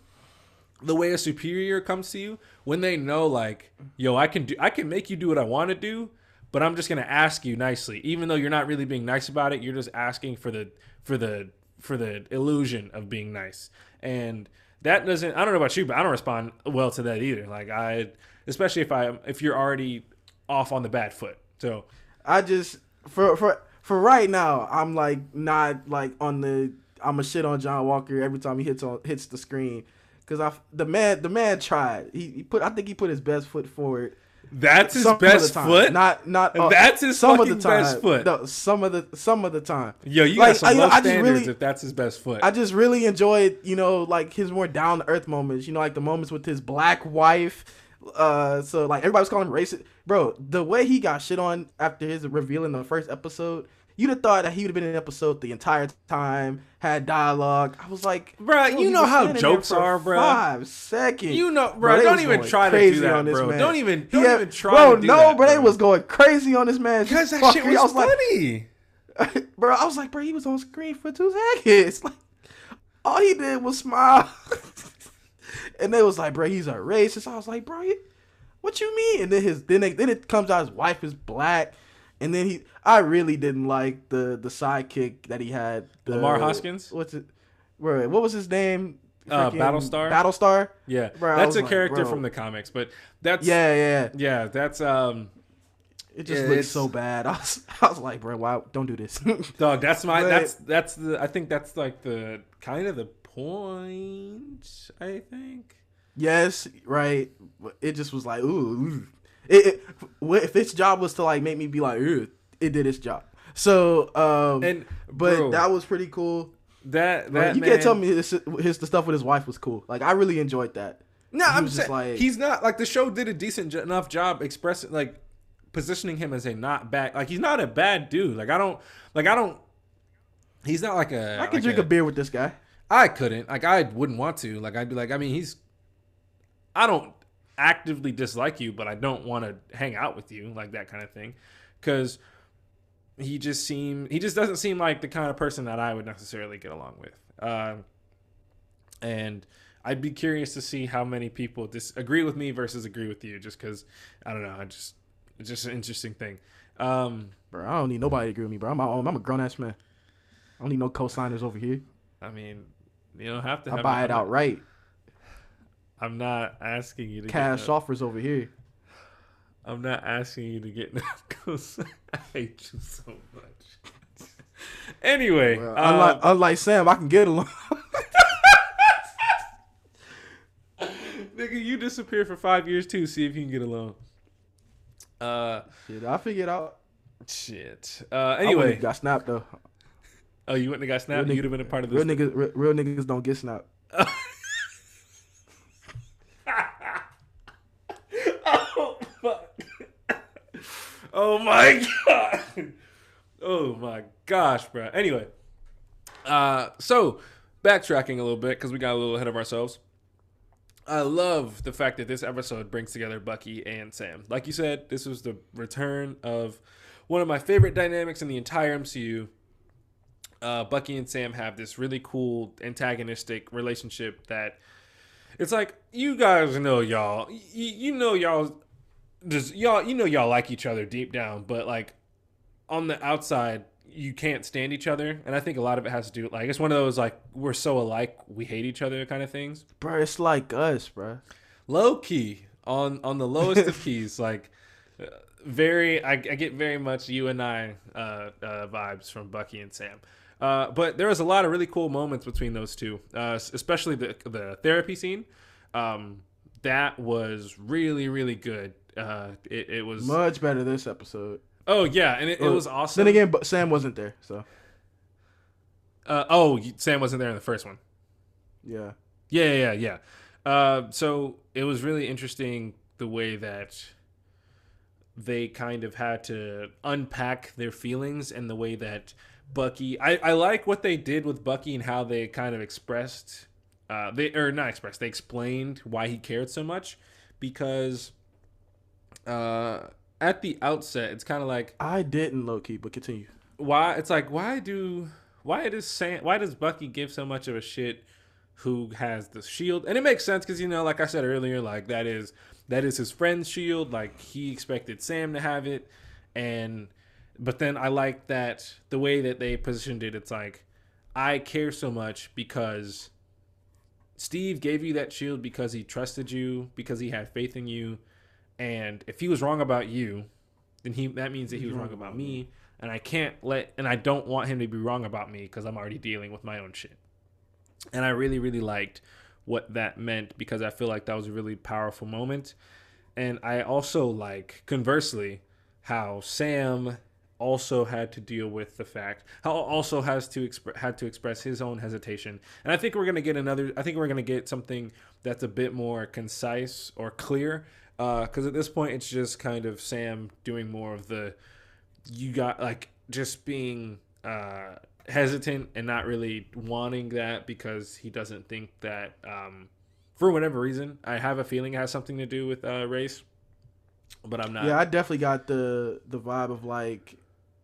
the way a superior comes to you when they know like, yo, I can do, I can make you do what I want to do, but I'm just going to ask you nicely, even though you're not really being nice about it. You're just asking for the, for the, for the illusion of being nice. And that doesn't, I don't know about you, but I don't respond well to that either. Like I, especially if I, if you're already off on the bad foot. So I just, for, for, for right now, I'm like, not like on the, I'm a shit on John Walker every time he hits on, hits the screen. Cause I, the man, the man tried, he, he put, I think he put his best foot forward. That's his some best foot. Not not. Uh, that's his some fucking of the time. best foot. No, some of the some of the time. Yo, you like, got some I, low I standards really, if that's his best foot. I just really enjoyed, you know, like his more down to earth moments. You know, like the moments with his black wife. Uh, so like everybody was calling him racist, bro. The way he got shit on after his reveal in the first episode. You'd have thought that he would have been in an episode the entire time, had dialogue. I was like, bro, you know how jokes are, bro. Five seconds. You know, bro, don't even try to do that, bro. Don't even, don't even try to do that. Bro, no, bro, they was going crazy on this man. Because that shit was funny. Bro, I was like, bro, he was on screen for two seconds. Like, all he did was smile. And they was like, bro, he's a racist. I was like, bro, what you mean? And then his, then they, then it comes out his wife is black. And then he, I really didn't like the the sidekick that he had. The, Lamar Hoskins? What's it? Wait, what was his name? Uh, Battlestar. Battlestar? Yeah. Bro, that's a like, character bro. from the comics, but that's. Yeah, yeah. Yeah, that's. um. It just yeah, looks so bad. I was, I was like, bro, why? Don't do this. Dog, that's my, but, that's, that's the, I think that's like the, kind of the point, I think. Yes, right. It just was like, ooh, ooh. It, it, if its job was to like make me be like, it did its job. So, um, and but bro, that was pretty cool. That that like, you man, can't tell me his, his the stuff with his wife was cool. Like I really enjoyed that. No, nah, I'm just saying, like he's not like the show did a decent enough job expressing like positioning him as a not bad like he's not a bad dude. Like I don't like I don't. He's not like a. I could like drink a, a beer with this guy. I couldn't. Like I wouldn't want to. Like I'd be like I mean he's. I don't. actively dislike you, but I don't want to hang out with you, like that kind of thing, because he just seem he just doesn't seem like the kind of person that I would necessarily get along with. Um, and I'd be curious to see how many people disagree with me versus agree with you, just because I don't know. I just it's just an interesting thing. Um, bro, I don't need nobody to agree with me, bro. I'm my own, I'm a grown ass man. I don't need no co-signers over here. I mean, you don't have to. Have I buy it outright. I'm not asking you to cash get offers over here. I'm not asking you to get because I hate you so much. Anyway, well, um, unlike, unlike Sam, I can get along. Nigga, you disappear for five years too. See if you can get along. Uh, shit, I figured out. Shit. Uh, anyway, I got snapped though. Oh, you wouldn't have got snapped. Nigga, you'd have been a part of this. Real niggas, real, real niggas don't get snapped. Oh my god! Oh my gosh, bro. Anyway, uh, so backtracking a little bit because we got a little ahead of ourselves. I love the fact that this episode brings together Bucky and Sam. Like you said, this was the return of one of my favorite dynamics in the entire M C U. Uh, Bucky and Sam have this really cool antagonistic relationship that it's like you guys know y'all, y- you know y'all. Just y'all, you know, y'all like each other deep down, but like on the outside, you can't stand each other. And I think a lot of it has to do like it's one of those like we're so alike, we hate each other kind of things. Bro, it's like us, bro. Low key on on the lowest of keys, like uh, very. I, I get very much you and I uh, uh, vibes from Bucky and Sam. Uh, but there was a lot of really cool moments between those two, uh, especially the the therapy scene. Um, that was really really good. Uh, it, it was much better this episode. Oh yeah, and it, it was awesome. Then again, but Sam wasn't there, so. Uh, oh, Sam wasn't there in the first one. Yeah. Yeah, yeah, yeah. Uh, so it was really interesting the way that they kind of had to unpack their feelings and the way that Bucky. I, I like what they did with Bucky and how they kind of expressed, uh, they or not expressed. They explained why he cared so much because. Uh, at the outset, it's kind of like I didn't low key, but continue. Why it's like why do why does Sam why does Bucky give so much of a shit who has the shield? And it makes sense because you know, like I said earlier, like that is that is his friend's shield. Like he expected Sam to have it, and but then I like that the way that they positioned it. It's like I care so much because Steve gave you that shield because he trusted you, because he had faith in you. And if he was wrong about you, then he that means that he was wrong about me. And I can't let, and I don't want him to be wrong about me because I'm already dealing with my own shit. And I really, really liked what that meant because I feel like that was a really powerful moment. And I also like, conversely, how Sam also had to deal with the fact, how also has to exp- had to express his own hesitation. And I think we're going to get another, I think we're going to get something that's a bit more concise or clear. Because uh, at this point, it's just kind of Sam doing more of the, you got, like, just being uh, hesitant and not really wanting that because he doesn't think that, um, for whatever reason, I have a feeling it has something to do with uh, race, but I'm not. Yeah, I definitely got the the vibe of, like,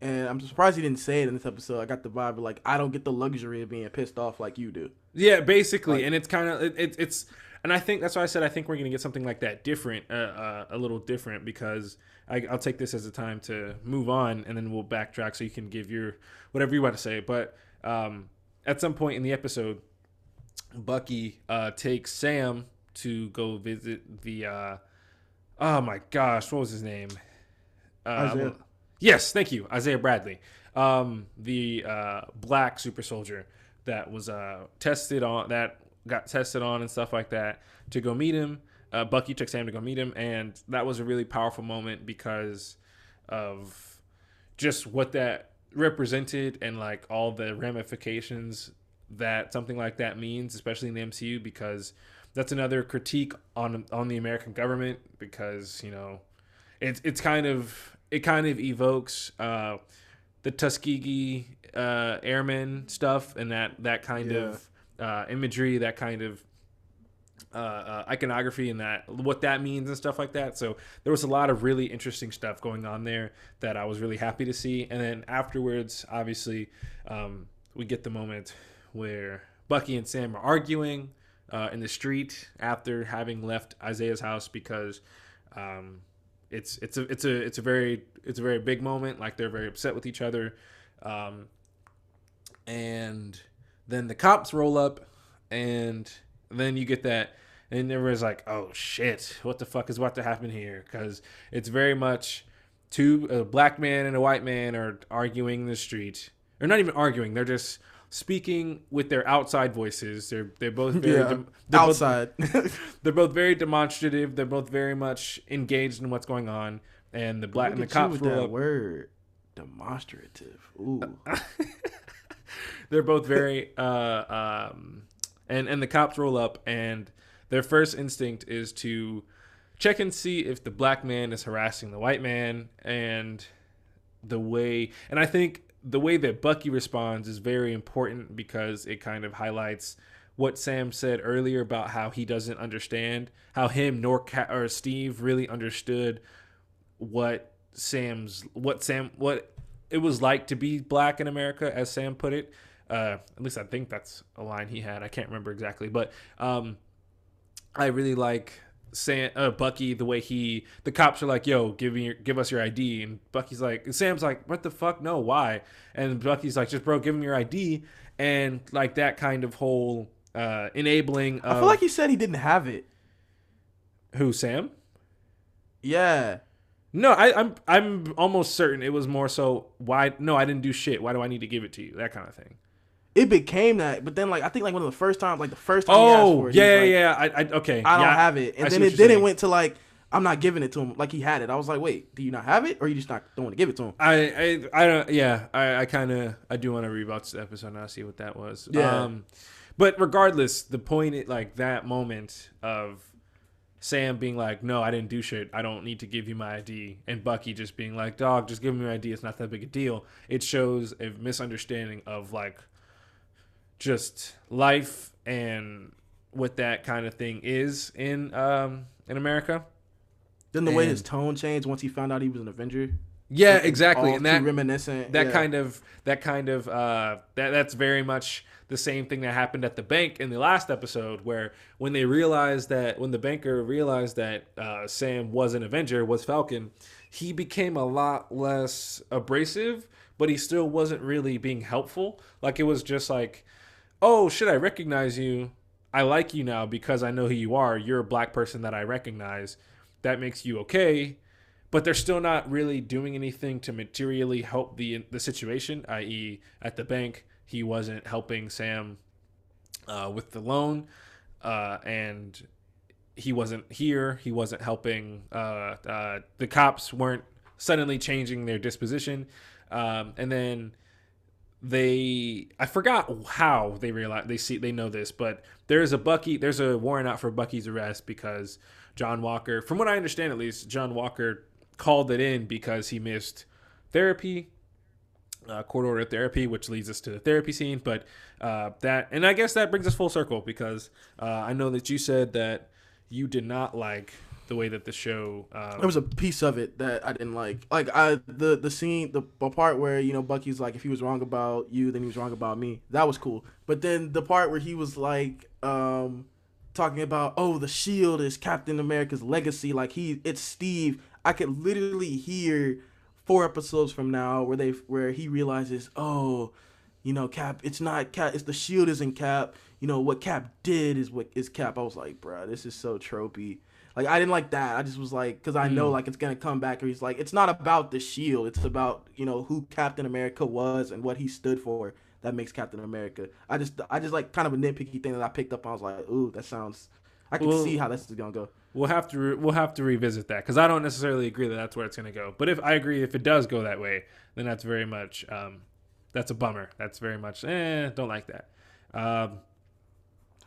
and I'm surprised he didn't say it in this episode. I got the vibe of, like, I don't get the luxury of being pissed off like you do. Yeah, basically. Like, and it's kind of, it, it, it's, and I think that's why I said I think we're going to get something like that different, uh, uh, a little different, because I, I'll take this as a time to move on, and then we'll backtrack so you can give your, whatever you want to say. But um, at some point in the episode, Bucky uh, takes Sam to go visit the, uh, oh my gosh, what was his name? Uh, Isaiah. Yes, thank you, Isaiah Bradley, um, the uh, black super soldier that was uh, tested on, that got tested on and stuff like that, to go meet him. Uh, Bucky took Sam to go meet him, and that was a really powerful moment because of just what that represented and like all the ramifications that something like that means, especially in the M C U, because that's another critique on on the American government, because, you know, it's it's kind of. It kind of evokes uh, the Tuskegee uh, airmen stuff and that, that kind yeah. of uh, imagery, that kind of uh, uh, iconography and that what that means and stuff like that. So there was a lot of really interesting stuff going on there that I was really happy to see. And then afterwards, obviously, um, we get the moment where Bucky and Sam are arguing uh, in the street after having left Isaiah's house because um, – It's it's a it's a it's a very it's a very big moment. Like, they're very upset with each other, um, and then the cops roll up, and then you get that, and everybody's like, "Oh shit, what the fuck is about to happen here?" Because it's very much two a black man and a white man are arguing in the street, or not even arguing. They're just speaking with their outside voices. They're they're both very yeah, de- they're outside. Both, they're both very demonstrative. They're both very much engaged in what's going on. And the black Look and the cops roll up. Word demonstrative. Ooh. They're both very uh, um, and and the cops roll up, and their first instinct is to check and see if the black man is harassing the white man, and the way and I think. The way that Bucky responds is very important because it kind of highlights what Sam said earlier about how he doesn't understand, how him nor Ka- or Steve really understood what Sam's what Sam what it was like to be black in America, as Sam put it. Uh, at least I think that's a line he had. I can't remember exactly, but um, I really like Sam uh, Bucky the way he the cops are like, yo, give me your, give us your I D, and Bucky's like and Sam's like, what the fuck, no, why? And Bucky's like, just bro, give him your I D, and like that kind of whole uh enabling of, I feel like he said he didn't have it. Who, Sam? Yeah. No, I, I'm I'm almost certain it was more so why no, I didn't do shit. Why do I need to give it to you? That kind of thing. It became that, but then like I think like one of the first times, like the first time. Oh, he asked for it, yeah, like, yeah. I, I okay. I don't yeah, have it, and I then it then saying. It went to like I'm not giving it to him. Like he had it. I was like, wait, do you not have it, or you just not don't want to give it to him? I I, I don't. Yeah, I, I kind of I do want to rewatch the episode and I see what that was. Yeah. Um, but regardless, the point at like that moment of Sam being like, no, I didn't do shit. I don't need to give you my I D, and Bucky just being like, dog, just give me my I D. It's not that big a deal. It shows a misunderstanding of like. Just life and what that kind of thing is in um in America. Then the and, way his tone changed once he found out he was an Avenger. Yeah, like, exactly, and that reminiscent. That yeah. kind of that kind of uh that that's very much the same thing that happened at the bank in the last episode, where when they realized that when the banker realized that uh, Sam was an Avenger, was Falcon, he became a lot less abrasive, but he still wasn't really being helpful. Like it was just like. Oh, should I recognize you? I like you now because I know who you are. You're a black person that I recognize. That makes you okay. But they're still not really doing anything to materially help the the situation, that is at the bank, he wasn't helping Sam uh, with the loan, uh, and he wasn't here. He wasn't helping. Uh, uh, the cops weren't suddenly changing their disposition. Um, and then they, I forgot how they realize they see, they know this, but there is a Bucky, there's a warrant out for Bucky's arrest because John Walker, from what I understand, at least John Walker called it in because he missed therapy, uh, court order therapy, which leads us to the therapy scene. But uh, that, and I guess that brings us full circle because uh, I know that you said that you did not like the way that the show. Um, there was a piece of it that I didn't like. Like I, the the scene, the part where, you know, Bucky's like, if he was wrong about you, then he was wrong about me. That was cool. But then the part where he was like, um, talking about, oh, the shield is Captain America's legacy. Like he, it's Steve. I could literally hear four episodes from now where they where he realizes, oh, you know, Cap, it's not Cap, it's the shield isn't Cap. You know what Cap did is what is Cap. I was like, bro, this is so tropey. Like I didn't like that. I just was like, because I know like it's gonna come back. And he's like, it's not about the shield. It's about, you know, who Captain America was and what he stood for. That makes Captain America. I just I just like kind of a nitpicky thing that I picked up. I was like, ooh, that sounds. I can we'll, see how this is gonna go. We'll have to re- we'll have to revisit that because I don't necessarily agree that that's where it's gonna go. But if I agree, if it does go that way, then that's very much um, that's a bummer. That's very much eh, don't like that. Um,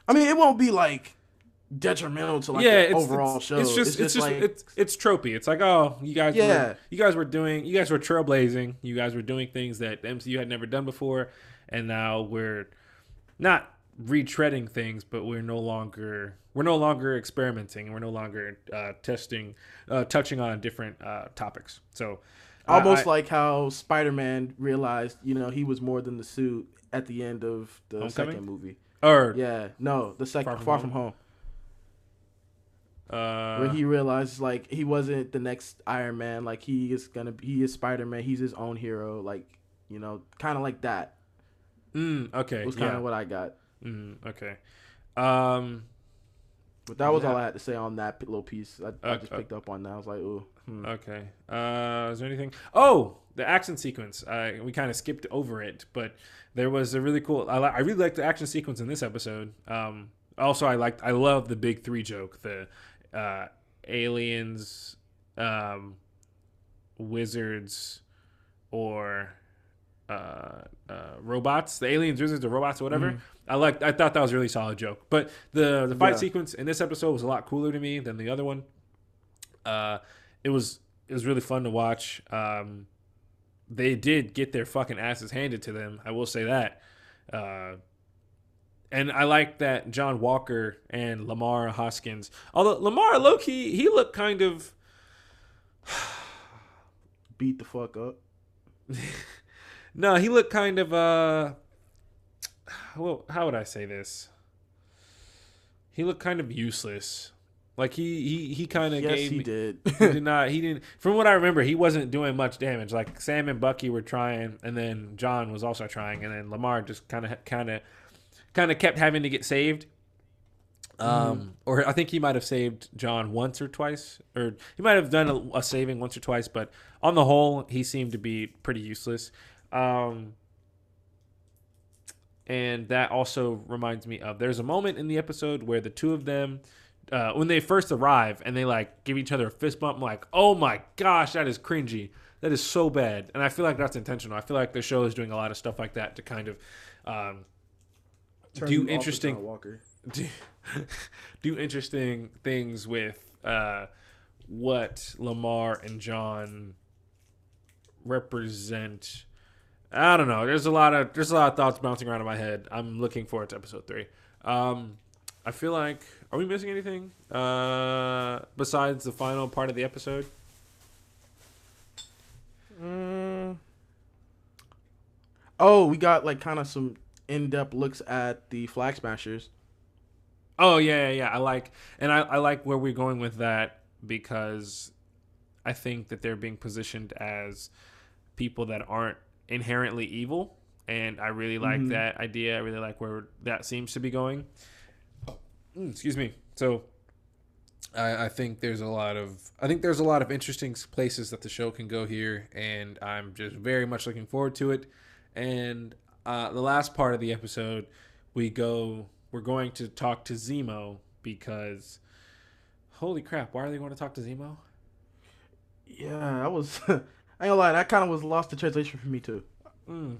I mean, it won't be like detrimental to like yeah, the it's, overall it's, show. It's just it's just, it's, just like, it's it's tropey. It's like, oh, you guys yeah. were, you guys were doing you guys were trailblazing. You guys were doing things that the M C U had never done before, and now we're not retreading things, but we're no longer we're no longer experimenting, and we're no longer uh, testing, uh, touching on different uh, topics. So uh, almost I, like how Spider-Man realized, you know, he was more than the suit at the end of the Homecoming? second movie. Or yeah, no, the second Far From, far from Home. Uh, Where he realized like he wasn't the next Iron Man, like he is gonna be, he is Spider-Man, he's his own hero, like, you know, kind of like that. Mm, okay, was kind of yeah. what I got. Mm, okay, um, but that was yeah. all I had to say on that little piece. I, uh, I just picked uh, up on that. I was like, ooh. Hmm. Okay. Uh, is there anything? Oh, the action sequence. Uh, we kind of skipped over it, but there was a really cool. I li- I really liked the action sequence in this episode. Um, also I liked. I love the big three joke. The uh, aliens, um, wizards, or uh, uh, robots. The aliens, wizards, or robots, or whatever. Mm. I liked. I thought that was a really solid joke. But the the fight yeah. sequence in this episode was a lot cooler to me than the other one. Uh, it was it was really fun to watch. Um, they did get their fucking asses handed to them. I will say that. Uh, and I like that John Walker and Lamar Hoskins. Although Lamar, low key, he looked kind of beat the fuck up. No, he looked kind of uh. Well, how would I say this? He looked kind of useless. Like he he, he kind of yes, gave. Yes, he did. he did not. He didn't. From what I remember, he wasn't doing much damage. Like Sam and Bucky were trying, and then John was also trying, and then Lamar just kind of kind of kind of kept having to get saved. Um, mm. Or I think he might have saved John once or twice, or he might have done a, a saving once or twice. But on the whole, he seemed to be pretty useless. Um. And that also reminds me of, there's a moment in the episode where the two of them, uh, when they first arrive and they like give each other a fist bump, I'm like, oh my gosh, that is cringy. That is so bad. And I feel like that's intentional. I feel like the show is doing a lot of stuff like that to kind of um, do interesting do, do interesting things with uh, what Lamar and John represent. I don't know. There's a lot of there's a lot of thoughts bouncing around in my head. I'm looking forward to episode three. Um, I feel like, are we missing anything uh, besides the final part of the episode? Mm. Oh, we got like kind of some in-depth looks at the Flag Smashers. Oh yeah, yeah, yeah. I like and I, I like where we're going with that because I think that they're being positioned as people that aren't inherently evil, and I really like mm-hmm. that idea. I really like where that seems to be going. excuse me. So I, I think there's a lot of I think there's a lot of interesting places that the show can go here, and I'm just very much looking forward to it. And uh, the last part of the episode, we go we're going to talk to Zemo, because holy crap, why are they going to talk to Zemo? Yeah, I was I ain't gonna lie, that kind of was lost to translation for me too. Mm.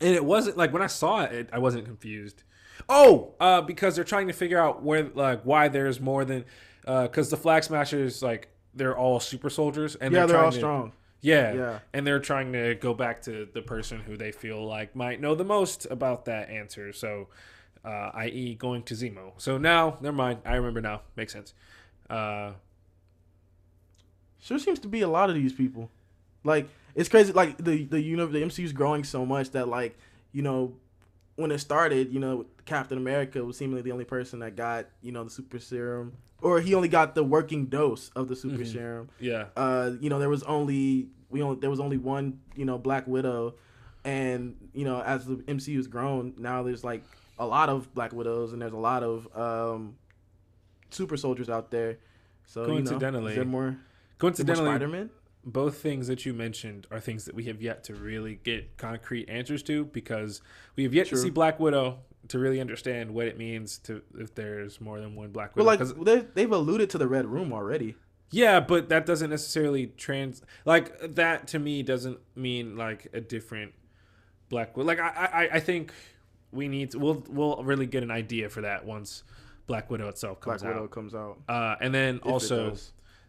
And it wasn't like when I saw it, it I wasn't confused. Oh, uh, because they're trying to figure out where, like, why there's more than, because uh, the Flag Smashers, like, they're all super soldiers, and yeah, they're, they're trying all to, strong. Yeah, yeah, and they're trying to go back to the person who they feel like might know the most about that answer. So, uh, that is, going to Zemo. So now, never mind. I remember now. Makes sense. Uh, sure seems to be a lot of these people. Like, it's crazy. Like the the you know the M C U's growing so much that, like, you know, when it started, you know, Captain America was seemingly the only person that got, you know, the super serum, or he only got the working dose of the super mm-hmm. serum. Yeah. Uh, you know, there was only we only there was only one, you know, Black Widow, and you know, as the M C U's grown, now there's like a lot of Black Widows, and there's a lot of um, super soldiers out there. So coincidentally, you know, is there more, coincidentally, more Spider-Man? Both things that you mentioned are things that we have yet to really get concrete answers to, because we have yet True. to see Black Widow to really understand what it means to if there's more than one Black Widow. Well, like, they've alluded to the Red Room already. Yeah, but that doesn't necessarily trans... Like, that to me doesn't mean, like, a different Black Widow. Like, I, I, I think we need to... We'll, we'll really get an idea for that once Black Widow itself comes Black out. Black Widow comes out. Uh, and then if also...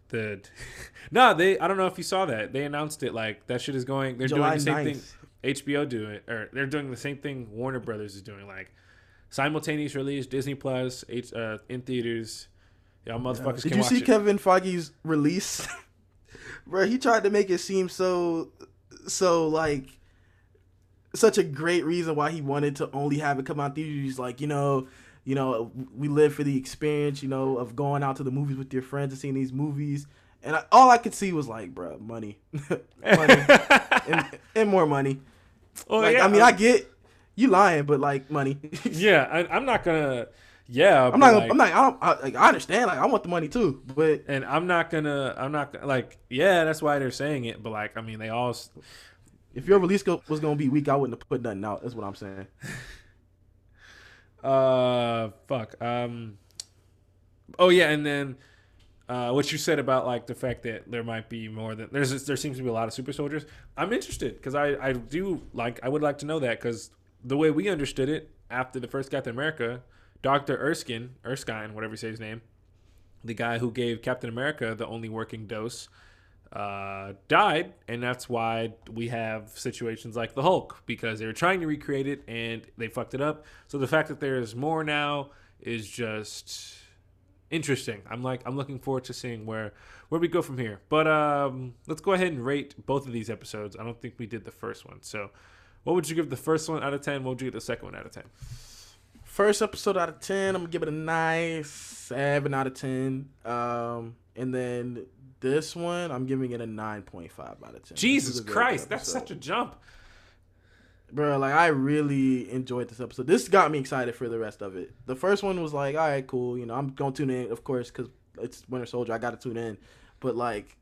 The no, they I don't know if you saw that they announced it, like, that shit is going. They're July doing the same ninth. Thing H B O do it, or they're doing the same thing Warner Brothers is doing, like simultaneous release, Disney Plus, H, uh, in theaters. Y'all motherfuckers. Yeah. Did can you watch see it. Kevin Feige's release? Bro, he tried to make it seem so so like such a great reason why he wanted to only have it come out theaters. He's like, you know. You know, we live for the experience, you know, of going out to the movies with your friends and seeing these movies. And I, all I could see was, like, bro, money. money. and, and more money. Oh, like, yeah. I mean, I get you lying, but, like, money. yeah, I, I'm not going to. Yeah. I'm not. Like, I'm not. I, don't, I, like, I understand. Like, I want the money, too. But And I'm not going to. I'm not like, yeah, that's why they're saying it. But, like, I mean, they all. If your release go, was going to be weak, I wouldn't have put nothing out. That's what I'm saying. Uh, fuck. Um, oh yeah, and then uh, what you said about, like, the fact that there might be more than there's there seems to be a lot of super soldiers. I'm interested, because I I do like I would like to know that, because the way we understood it after the first Captain America, Doctor Erskine Erskine whatever you say his name, the guy who gave Captain America the only working dose, uh, died, and that's why we have situations like the Hulk, because they were trying to recreate it and they fucked it up. So the fact that there's more now is just interesting. I'm like, I'm looking forward to seeing where where we go from here. But um, let's go ahead and rate both of these episodes. I don't think we did the first one. So what would you give the first one out of ten? What would you give the second one out of ten? First episode out of ten, I'm gonna give it a nice seven out of ten. Um, and then this one, I'm giving it a nine point five out of ten. Jesus Christ, that's such a jump. Bro, like, I really enjoyed this episode. This got me excited for the rest of it. The first one was like, all right, cool. You know, I'm going to tune in, of course, because it's Winter Soldier. I got to tune in. But, like,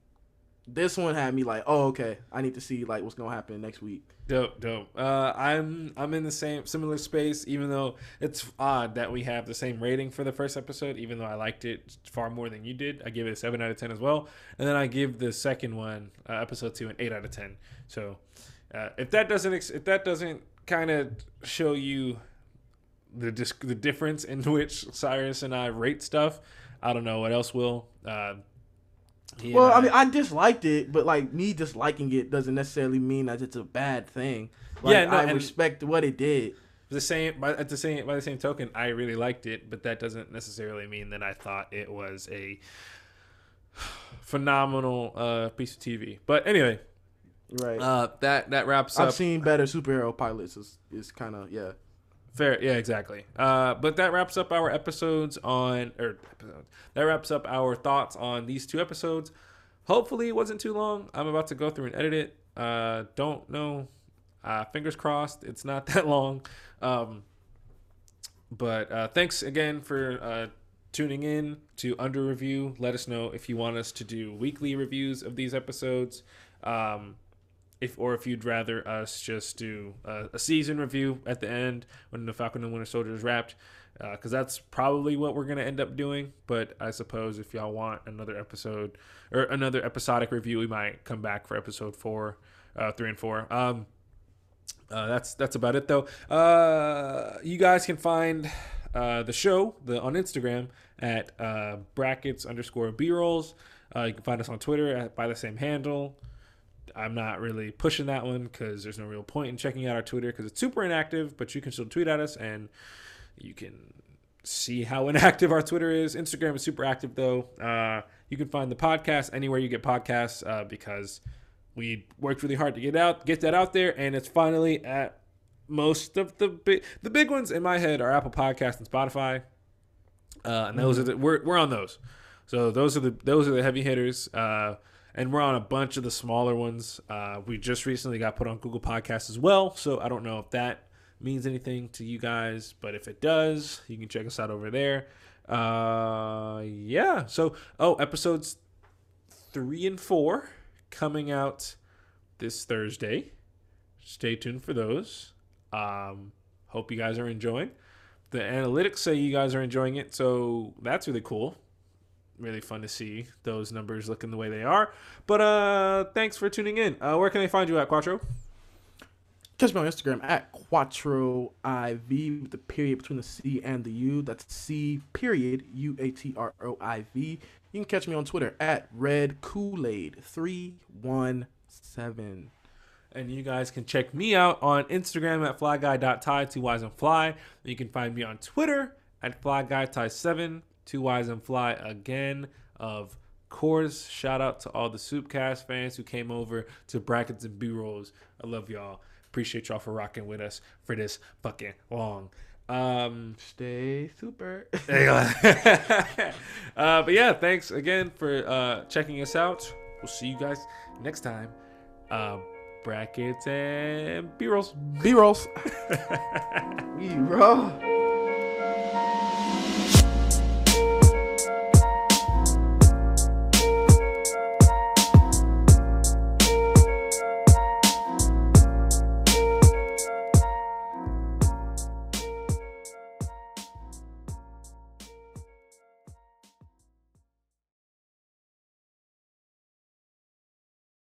this one had me like, oh, okay, I need to see, like, what's going to happen next week. Dope, dope. Uh, I'm I'm in the same similar space, even though it's odd that we have the same rating for the first episode, even though I liked it far more than you did. I give it a seven out of ten as well. And then I give the second one, uh, episode two, an eight out of ten. So uh, if that doesn't ex- if that doesn't kind of show you the disc- the difference in which Cyrus and I rate stuff, I don't know what else will. Uh, Yeah. Well, I mean, I disliked it, but, like, me disliking it doesn't necessarily mean that it's a bad thing. Like, yeah, no, I respect what it did. The same by, at the same by the same token, I really liked it, but that doesn't necessarily mean that I thought it was a phenomenal uh, piece of T V. But anyway, right? Uh, that that wraps I've up. I've seen better superhero pilots. Is is kind of yeah. Fair, yeah, exactly. Uh, but that wraps up our episodes on, or episodes. That wraps up our thoughts on these two episodes. Hopefully, it wasn't too long. I'm about to go through and edit it. Uh, don't know. Uh, fingers crossed, it's not that long. Um, But uh, thanks again for uh, tuning in to Under Review. Let us know if you want us to do weekly reviews of these episodes, um, if or if you'd rather us just do uh, a season review at the end when The Falcon and the Winter Soldier is wrapped, because uh, that's probably what we're going to end up doing. But I suppose if y'all want another episode or another episodic review, we might come back for episode four, uh, three and four. Um, Uh, that's that's about it, though. Uh, you guys can find uh, the show the, on Instagram at uh, brackets underscore B-rolls. Uh, you can find us on Twitter at, by the same handle. I'm not really pushing that one because there's no real point in checking out our Twitter because it's super inactive, but you can still tweet at us, and you can see how inactive our Twitter is. Instagram is super active, though. Uh, you can find the podcast anywhere you get podcasts uh, because... we worked really hard to get out, get that out there, and it's finally at most of the big, the big ones in my head are Apple Podcasts and Spotify, uh, and those mm-hmm. are the, we're we're on those, so those are the those are the heavy hitters, uh, and we're on a bunch of the smaller ones. Uh, we just recently got put on Google Podcasts as well, so I don't know if that means anything to you guys, but if it does, you can check us out over there. Uh, yeah, so oh, episodes three and four. Coming out this Thursday. Stay tuned for those. Um, hope you guys are enjoying. The analytics say you guys are enjoying it, so that's really cool. Really fun to see those numbers looking the way they are. But uh, thanks for tuning in. Uh, where can they find you at, Quattro? Catch me on Instagram at QuattroIV with the period between the C and the U. That's C period U A T R O I V. You can catch me on Twitter at Red Kool-Aid three one seven. And you guys can check me out on Instagram at flyguy.tie, two Y's and fly. You can find me on Twitter at flyguy tie seven, two Y's and fly again. Of course, shout out to all the Soupcast fans who came over to Brackets and B-Rolls. I love y'all. Appreciate y'all for rocking with us for this fucking long. Um, stay super. uh, but yeah, thanks again for uh, checking us out. We'll see you guys next time. Uh, brackets and B-rolls. B-rolls. B-roll.